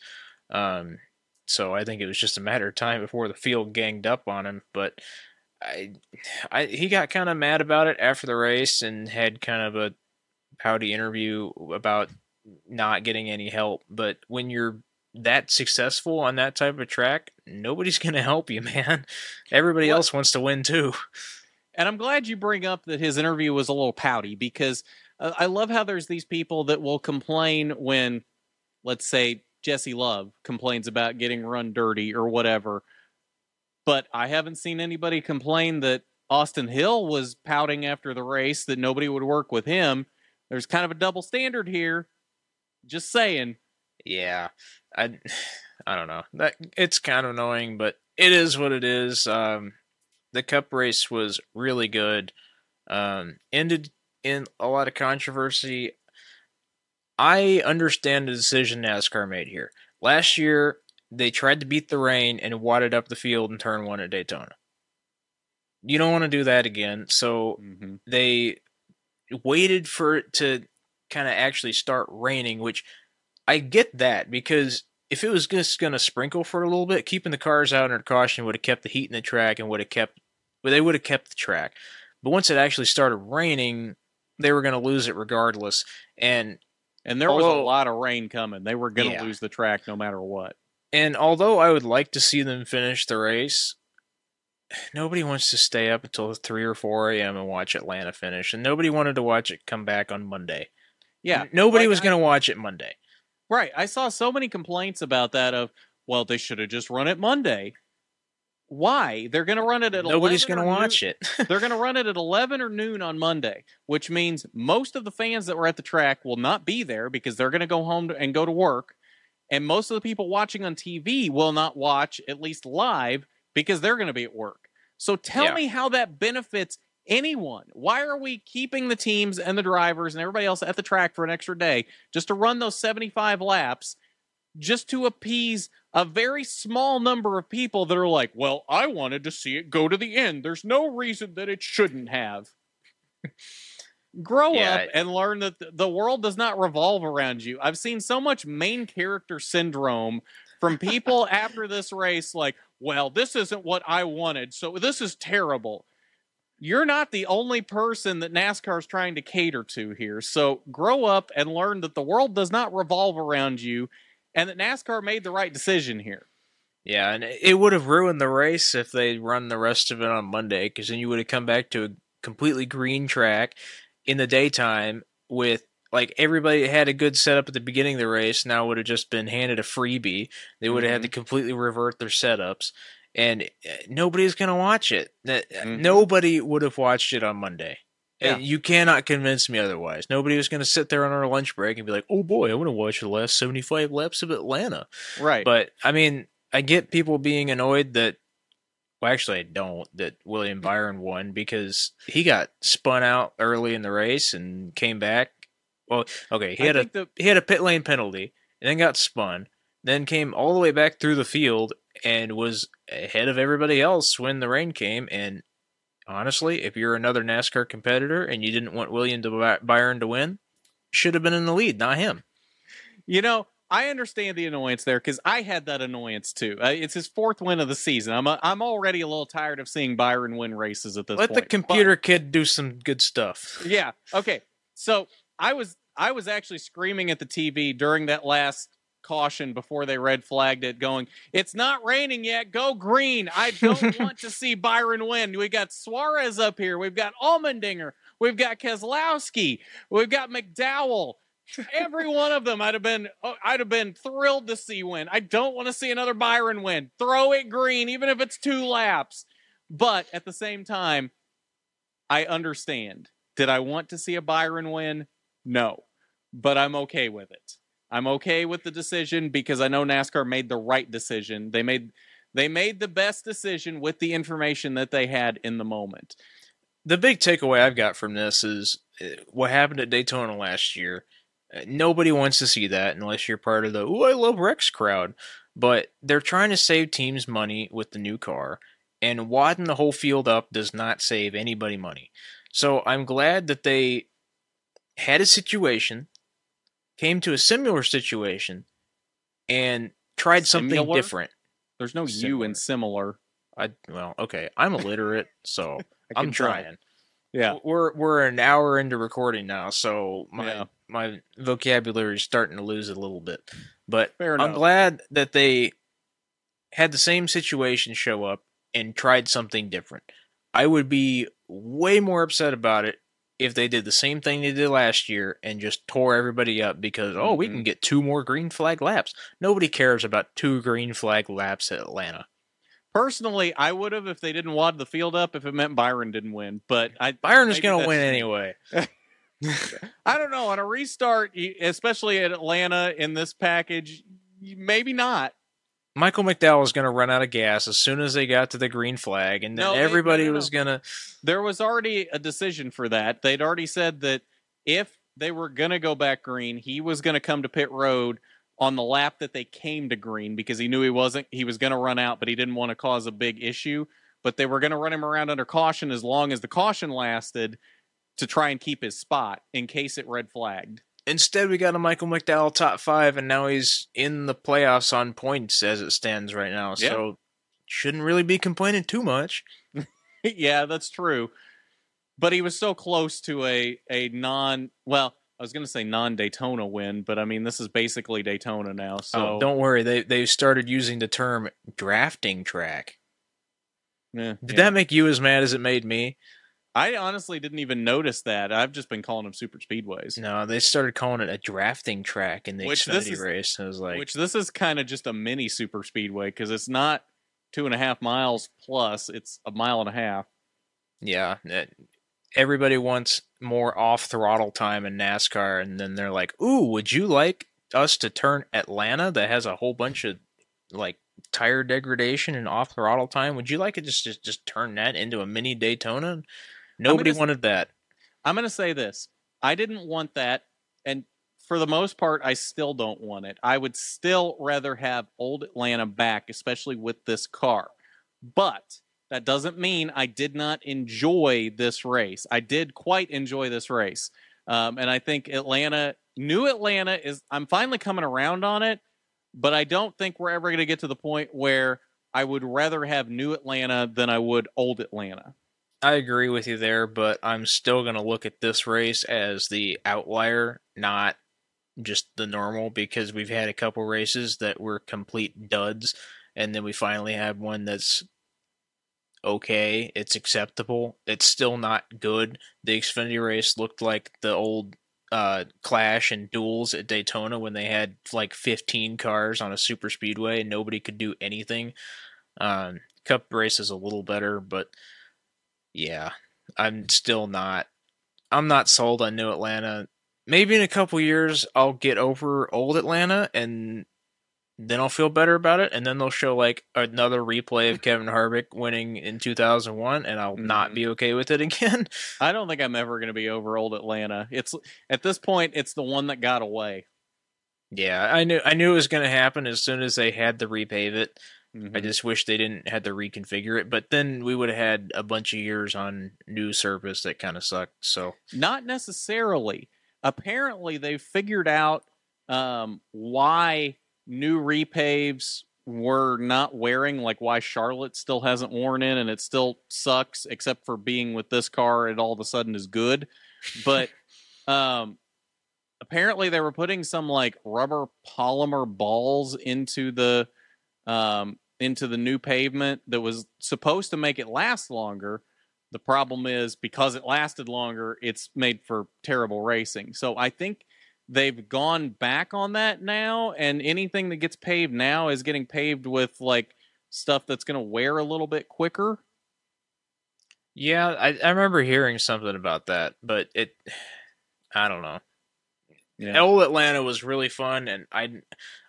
Um, so I think it was just a matter of time before the field ganged up on him. But I, I he got kind of mad about it after the race and had kind of a pouty interview about not getting any help. But when you're that successful on that type of track, nobody's going to help you, man. Everybody well, else wants to win too. And I'm glad you bring up that his interview was a little pouty, because uh, I love how there's these people that will complain when, let's say, Jesse Love complains about getting run dirty or whatever. But I haven't seen anybody complain that Austin Hill was pouting after the race that nobody would work with him. There's kind of a double standard here. Just saying. Yeah. I, I don't know. That it's kind of annoying, but it is what it is. Um, the Cup race was really good. Um, ended in a lot of controversy. I understand the decision NASCAR made here. Last year, they tried to beat the rain and wadded up the field in turn one at Daytona. You don't want to do that again, so mm-hmm. they waited for it to kind of actually start raining, which I get that, because if it was just going to sprinkle for a little bit, keeping the cars out under caution would have kept the heat in the track and would have kept, well, they would have kept the track. But once it actually started raining, they were going to lose it regardless. And and there although, was a lot of rain coming. They were going to yeah. lose the track no matter what. And although I would like to see them finish the race, nobody wants to stay up until three or four a.m. and watch Atlanta finish. And nobody wanted to watch it come back on Monday. Yeah. Nobody like, was going to watch it Monday. Right. I saw so many complaints about that of, well, they should have just run it Monday. Why? They're going to run it at Nobody's going to watch it. They're going to run it at eleven or noon on Monday, which means most of the fans that were at the track will not be there because they're going to go home and go to work. And most of the people watching on T V will not watch, at least live, because they're going to be at work. So tell yeah. me how that benefits anyone. Why are we keeping the teams and the drivers and everybody else at the track for an extra day just to run those seventy-five laps, just to appease a very small number of people that are like, well, I wanted to see it go to the end. There's no reason that it shouldn't have. Grow yeah, up I... and learn that the world does not revolve around you. I've seen so much main character syndrome from people after this race, like, well, this isn't what I wanted, so this is terrible. You're not the only person that NASCAR is trying to cater to here. So grow up and learn that the world does not revolve around you and that NASCAR made the right decision here. Yeah, and it would have ruined the race if they run the rest of it on Monday, because then you would have come back to a completely green track in the daytime with, like, everybody had a good setup at the beginning of the race. Now would have just been handed a freebie. They would have mm-hmm. had to completely revert their setups, and nobody's going to watch it. Mm-hmm. Nobody would have watched it on Monday. Yeah. You cannot convince me otherwise. Nobody was going to sit there on our lunch break and be like, oh boy, I want to watch the last seventy-five laps of Atlanta. Right. But, I mean, I get people being annoyed that, well, actually I don't, that William Byron won because he got spun out early in the race and came back. Well, okay, he had a the- he had a pit lane penalty and then got spun, then came all the way back through the field and was ahead of everybody else when the rain came. And honestly, if you're another NASCAR competitor and you didn't want William to Byron to win, should have been in the lead, not him. You know, I understand the annoyance there because I had that annoyance too. Uh, it's his fourth win of the season. I'm a, I'm already a little tired of seeing Byron win races at this Let point. Let the computer but, kid do some good stuff. Yeah. Okay. So I was I was actually screaming at the T V during that last caution before they red flagged it, going, it's not raining yet, go green. I don't want to see Byron win. We got Suarez up here, we've got Allmendinger, we've got Keselowski, we've got McDowell. Every one of them I'd have been oh, I'd have been thrilled to see win. I don't want to see another Byron win. Throw it green, even if it's two laps. But at the same time, I understand. Did I want to see a Byron win? No, but I'm okay with it. I'm okay with the decision because I know NASCAR made the right decision. They made they made the best decision with the information that they had in the moment. The big takeaway I've got from this is what happened at Daytona last year. Nobody wants to see that unless you're part of the, ooh, I love Rex crowd. But they're trying to save teams money with the new car, and wadding the whole field up does not save anybody money. So I'm glad that they had a situation, came to a similar situation, and tried similar? something different. There's no similar. U in similar. I well, okay. I'm illiterate, so I'm trying. Yeah, we're we're an hour into recording now, so my yeah. my vocabulary is starting to lose it a little bit. But Fair I'm enough. glad that they had the same situation show up and tried something different. I would be way more upset about it if they did the same thing they did last year and just tore everybody up because, oh, we can get two more green flag laps. Nobody cares about two green flag laps at Atlanta. Personally, I would have if they didn't wad the field up if it meant Byron didn't win. But I, Byron is going to win anyway. I don't know. On a restart, especially at Atlanta in this package, maybe not. Michael McDowell was going to run out of gas as soon as they got to the green flag, and then no, everybody no, no. was going to... There was already a decision for that. They'd already said that if they were going to go back green, he was going to come to pit road on the lap that they came to green because he knew he wasn't. He was going to run out, but he didn't want to cause a big issue. But they were going to run him around under caution as long as the caution lasted to try and keep his spot in case it red flagged. Instead, we got a Michael McDowell top five, and now he's in the playoffs on points as it stands right now. Yeah. So shouldn't really be complaining too much. Yeah, that's true. But he was so close to a, a non, well, I was going to say non-Daytona win, but I mean, this is basically Daytona now. So oh, don't worry. They they started using the term drafting track. Yeah, Did yeah. that make you as mad as it made me? I honestly didn't even notice that. I've just been calling them super speedways. No, they started calling it a drafting track in the which Xfinity is, race. I was like, which this is kind of just a mini super speedway because it's not two and a half miles plus; it's a mile and a half. Yeah, it, everybody wants more off throttle time in NASCAR, and then they're like, "Ooh, would you like us to turn Atlanta that has a whole bunch of like tire degradation and off throttle time? Would you like to just just just turn that into a mini Daytona?" Nobody gonna, wanted that. I'm going to say this. I didn't want that. And for the most part, I still don't want it. I would still rather have old Atlanta back, especially with this car. But that doesn't mean I did not enjoy this race. I did quite enjoy this race. Um, and I think Atlanta, new Atlanta is, I'm finally coming around on it, but I don't think we're ever going to get to the point where I would rather have new Atlanta than I would old Atlanta. I agree with you there, but I'm still going to look at this race as the outlier, not just the normal, because we've had a couple races that were complete duds, and then we finally have one that's okay. It's acceptable. It's still not good. The Xfinity race looked like the old uh, Clash and Duels at Daytona when they had like fifteen cars on a super speedway and nobody could do anything. Um, Cup race is a little better, but yeah, I'm still not. I'm not sold on New Atlanta. Maybe in a couple years I'll get over old Atlanta and then I'll feel better about it. And then they'll show like another replay of Kevin Harvick winning in two thousand one and I'll mm-hmm. not be okay with it again. I don't think I'm ever going to be over old Atlanta. It's at this point, it's the one that got away. Yeah, I knew, I knew it was going to happen as soon as they had to repave it. Mm-hmm. I just wish they didn't have to reconfigure it, but then we would have had a bunch of years on new surface that kind of sucked. So not necessarily. Apparently, they figured out um, why new repaves were not wearing, like why Charlotte still hasn't worn in and it still sucks, except for being with this car, it all of a sudden is good. But um, apparently, they were putting some like rubber polymer balls into the um, into the new pavement that was supposed to make it last longer. The problem is, because it lasted longer, it's made for terrible racing. So I think they've gone back on that now, and anything that gets paved now is getting paved with like stuff that's going to wear a little bit quicker. Yeah, I, I remember hearing something about that, but it, I don't know. Yeah. Old Atlanta was really fun, and I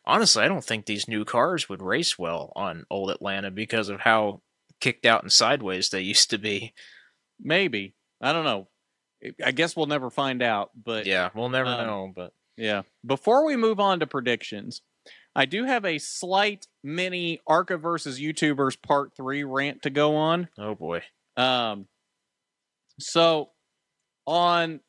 honestly, I don't think these new cars would race well on old Atlanta because of how kicked out and sideways they used to be. Maybe. I don't know. I guess we'll never find out, but yeah, we'll never um, know, but yeah. Before we move on to predictions, I do have a slight mini ARCA versus YouTubers part three rant to go on. Oh boy. Um so on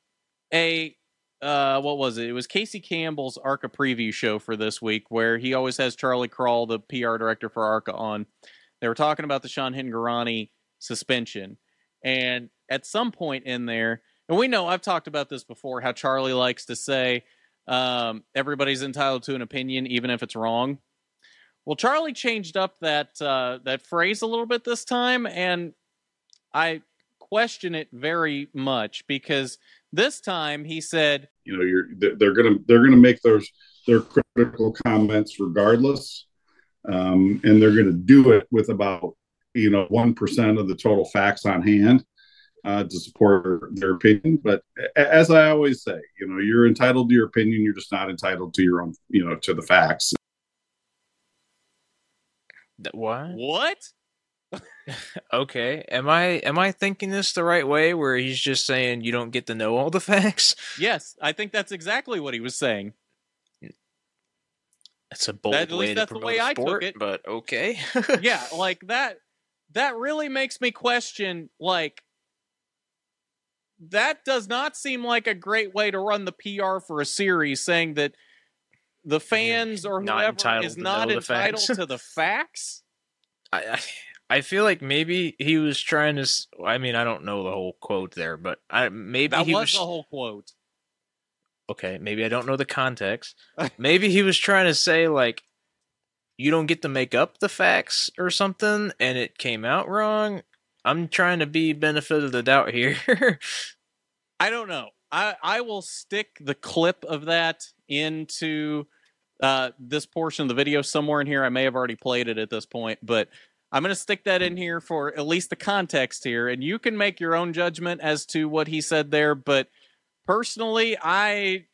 a uh what was it? It was Casey Campbell's ARCA preview show for this week, where he always has Charlie Krall, the P R director for ARCA, on. They were talking about the Sean Hingorani suspension. And at some point in there, and we know I've talked about this before, how Charlie likes to say um, everybody's entitled to an opinion, even if it's wrong. Well, Charlie changed up that uh, that phrase a little bit this time, and I question it very much, because this time he said, "You know, you're they're gonna they're gonna make those their critical comments regardless." Um, and they're going to do it with about, you know, one percent of the total facts on hand uh, to support their opinion. But as I always say, you know, you're entitled to your opinion. You're just not entitled to your own, you know, to the facts. What? What? Okay. Am I, am I thinking this the right way, where he's just saying you don't get to know all the facts? Yes. I think that's exactly what he was saying. That's a bold that, at least way that's to promote the way I sport, took it. But okay. Yeah, like that that really makes me question, like, that does not seem like a great way to run the P R for a series, saying that the fans or whoever is not entitled to the facts. I, I I feel like maybe he was trying to, I mean, I don't know the whole quote there, but I maybe that he was, was the whole quote. Okay, maybe I don't know the context. Maybe he was trying to say, like, you don't get to make up the facts or something, and it came out wrong. I'm trying to be benefit of the doubt here. I don't know. I, I will stick the clip of that into uh, this portion of the video somewhere in here. I may have already played it at this point, but I'm going to stick that in here for at least the context here, and you can make your own judgment as to what he said there, but personally, I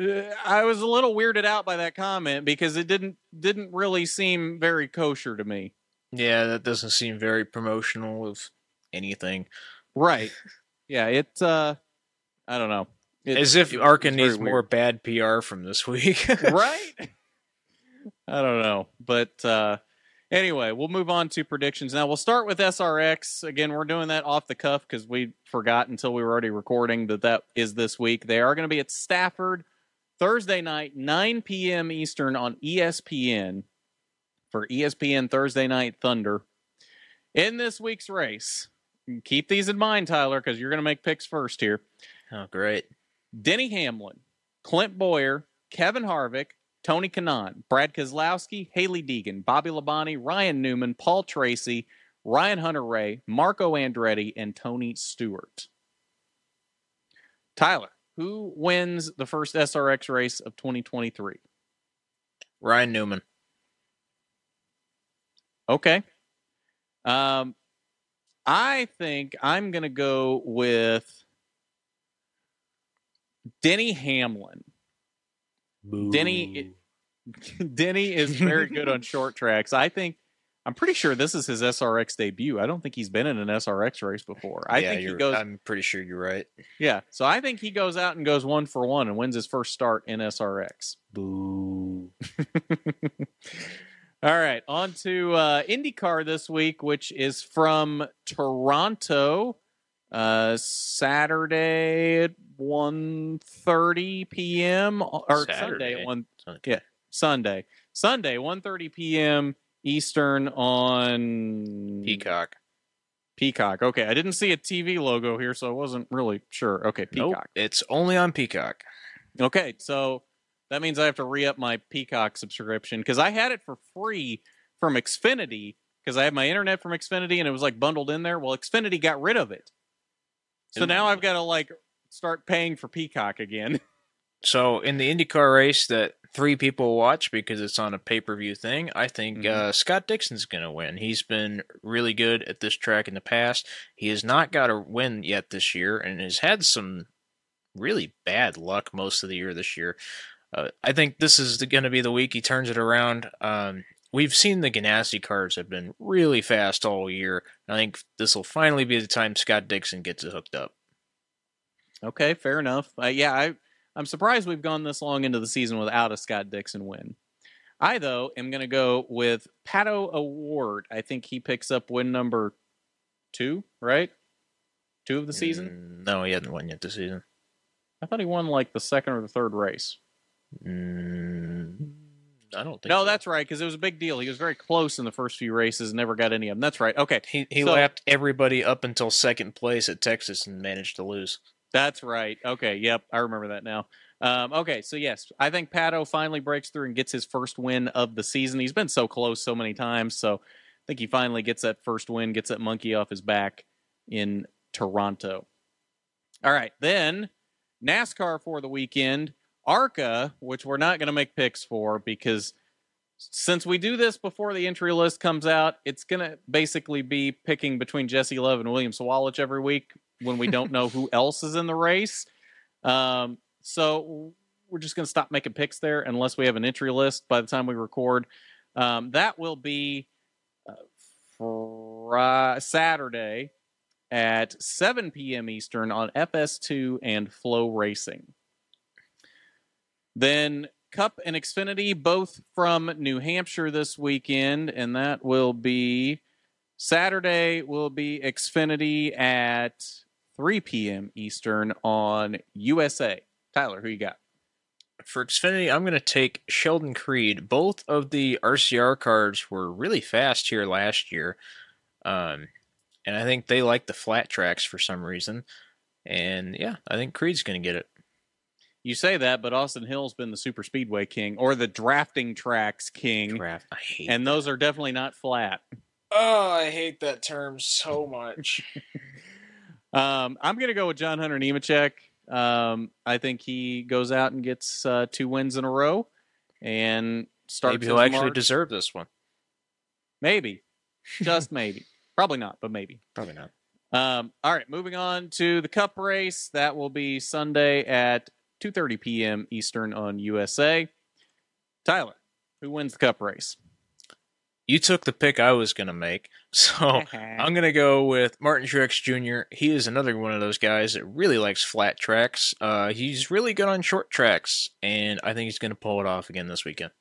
uh, I was a little weirded out by that comment, because it didn't didn't really seem very kosher to me. Yeah, that doesn't seem very promotional of anything. Right. Yeah, it, uh, I don't know. It, As if ARCA needs weird. more bad P R from this week. Right? I don't know. But uh, anyway, we'll move on to predictions. Now, we'll start with S R X. Again, we're doing that off the cuff because we forgot until we were already recording that that is this week. They are going to be at Stafford Thursday night, nine p.m. Eastern on E S P N for E S P N Thursday Night Thunder. In this week's race, keep these in mind, Tyler, because you're going to make picks first here. Oh, great. Denny Hamlin, Clint Boyer, Kevin Harvick, Tony Kanaan, Brad Keselowski, Haley Deegan, Bobby Labonte, Ryan Newman, Paul Tracy, Ryan Hunter-Reay, Marco Andretti, and Tony Stewart. Tyler, who wins the first S R X race of twenty twenty-three? Ryan Newman. Okay. Um, I think I'm going to go with Denny Hamlin. Boo. Denny Denny is very good on short tracks. I think, I'm pretty sure this is his S R X debut. I don't think he's been in an S R X race before. I yeah, think he goes. I'm pretty sure you're right. Yeah, so I think he goes out and goes one for one and wins his first start in S R X. Boo. All right, on to uh, IndyCar this week, which is from Toronto, uh, Saturday at one thirty p.m. or Saturday. Sunday at one. Yeah, Sunday, Sunday, one thirty p.m. Eastern on Peacock. Peacock. Okay, I didn't see a T V logo here, so I wasn't really sure. Okay, Peacock. Nope, it's only on Peacock. Okay, so that means I have to re-up my Peacock subscription because I had it for free from Xfinity because I had my internet from Xfinity and it was like bundled in there. Well, Xfinity got rid of it, so now I've got to like start paying for Peacock again. So in the IndyCar race that three people watch because it's on a pay-per-view thing, I think mm-hmm. uh, Scott Dixon's going to win. He's been really good at this track in the past. He has not got a win yet this year and has had some really bad luck most of the year this year. Uh, I think this is going to be the week he turns it around. Um, we've seen the Ganassi cars have been really fast all year. I think this will finally be the time Scott Dixon gets it hooked up. Okay, fair enough. Uh, yeah, I... I'm surprised we've gone this long into the season without a Scott Dixon win. I, though, am going to go with Pato O'Ward. I think he picks up win number two, right? Two of the season? Mm, no, he hasn't won yet this season. I thought he won, like, the second or the third race. Mm, I don't think No, so. That's right, because it was a big deal. He was very close in the first few races and never got any of them. That's right. Okay. He, he so, lapped everybody up until second place at Texas and managed to lose. That's right. Okay, yep, I remember that now. Um, okay, so yes, I think Pato finally breaks through and gets his first win of the season. He's been so close so many times, so I think he finally gets that first win, gets that monkey off his back in Toronto. All right, then NASCAR for the weekend. ARCA, which we're not going to make picks for because since we do this before the entry list comes out, it's going to basically be picking between Jesse Love and William Sawalich every week when we don't know who else is in the race. Um, so we're just going to stop making picks there unless we have an entry list by the time we record. Um, that will be uh, fr- Saturday at seven p.m. Eastern on F S two and Flow Racing. Then Cup and Xfinity, both from New Hampshire this weekend, and that will be Saturday will be Xfinity at three p.m. Eastern on U S A. Tyler, who you got? For Xfinity, I'm going to take Sheldon Creed. Both of the R C R cars were really fast here last year, um, and I think they like the flat tracks for some reason. And, yeah, I think Creed's going to get it. You say that, but Austin Hill's been the super speedway king, or the drafting tracks king. Draft, I hate and that. Those are definitely not flat. Oh, I hate that term so much. um, I'm going to go with John Hunter Nemechek. Um, I think he goes out and gets uh, two wins in a row and starts. Maybe he'll March. actually deserve this one. Maybe. Just maybe. Probably not, but maybe. Probably not. Um, all right, moving on to the Cup race. That will be Sunday at two thirty p.m. Eastern on U S A. Tyler, who wins the Cup race? You took the pick I was going to make, so I'm going to go with Martin Truex Junior He is another one of those guys that really likes flat tracks. Uh, he's really good on short tracks, and I think he's going to pull it off again this weekend.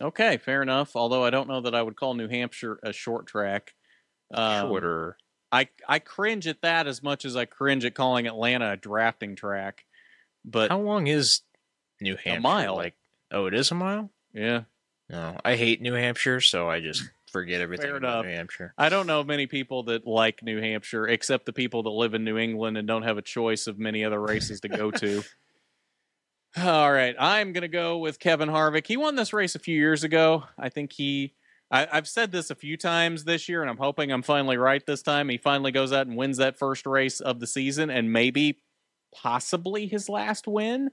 Okay, fair enough, although I don't know that I would call New Hampshire a short track. Um, Shorter. I, I cringe at that as much as I cringe at calling Atlanta a drafting track. But how long is New Hampshire? A mile. Like, oh, it is a mile? Yeah. No, I hate New Hampshire, so I just forget everything Fair about enough. New Hampshire. I don't know many people that like New Hampshire, except the people that live in New England and don't have a choice of many other races to go to. All right, I'm going to go with Kevin Harvick. He won this race a few years ago. I think he I, I've said this a few times this year, and I'm hoping I'm finally right this time. He finally goes out and wins that first race of the season, and maybe, possibly his last win.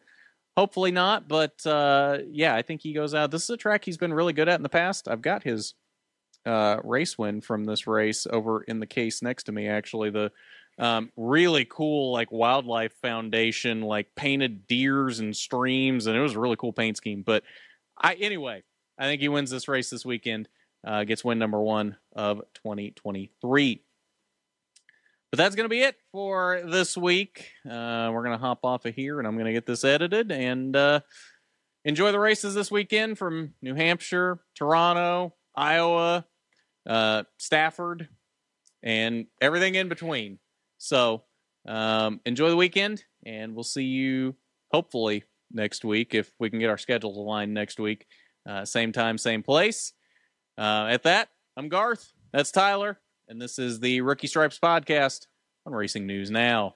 Hopefully not, but uh, yeah, I think he goes out. This is a track he's been really good at in the past. I've got his uh, race win from this race over in the case next to me, actually. The um, really cool, like, wildlife foundation, like, painted deers and streams, and it was a really cool paint scheme. But I anyway, I think he wins this race this weekend, uh, gets win number one of twenty twenty-three. But that's going to be it for this week. Uh, we're going to hop off of here, and I'm going to get this edited. And uh, enjoy the races this weekend from New Hampshire, Toronto, Iowa, uh, Stafford, and everything in between. So um, enjoy the weekend, and we'll see you hopefully next week if we can get our schedules aligned next week. Uh, same time, same place. Uh, at that, I'm Garth. That's Tyler. And this is the Rookie Stripes podcast on Racing News Now.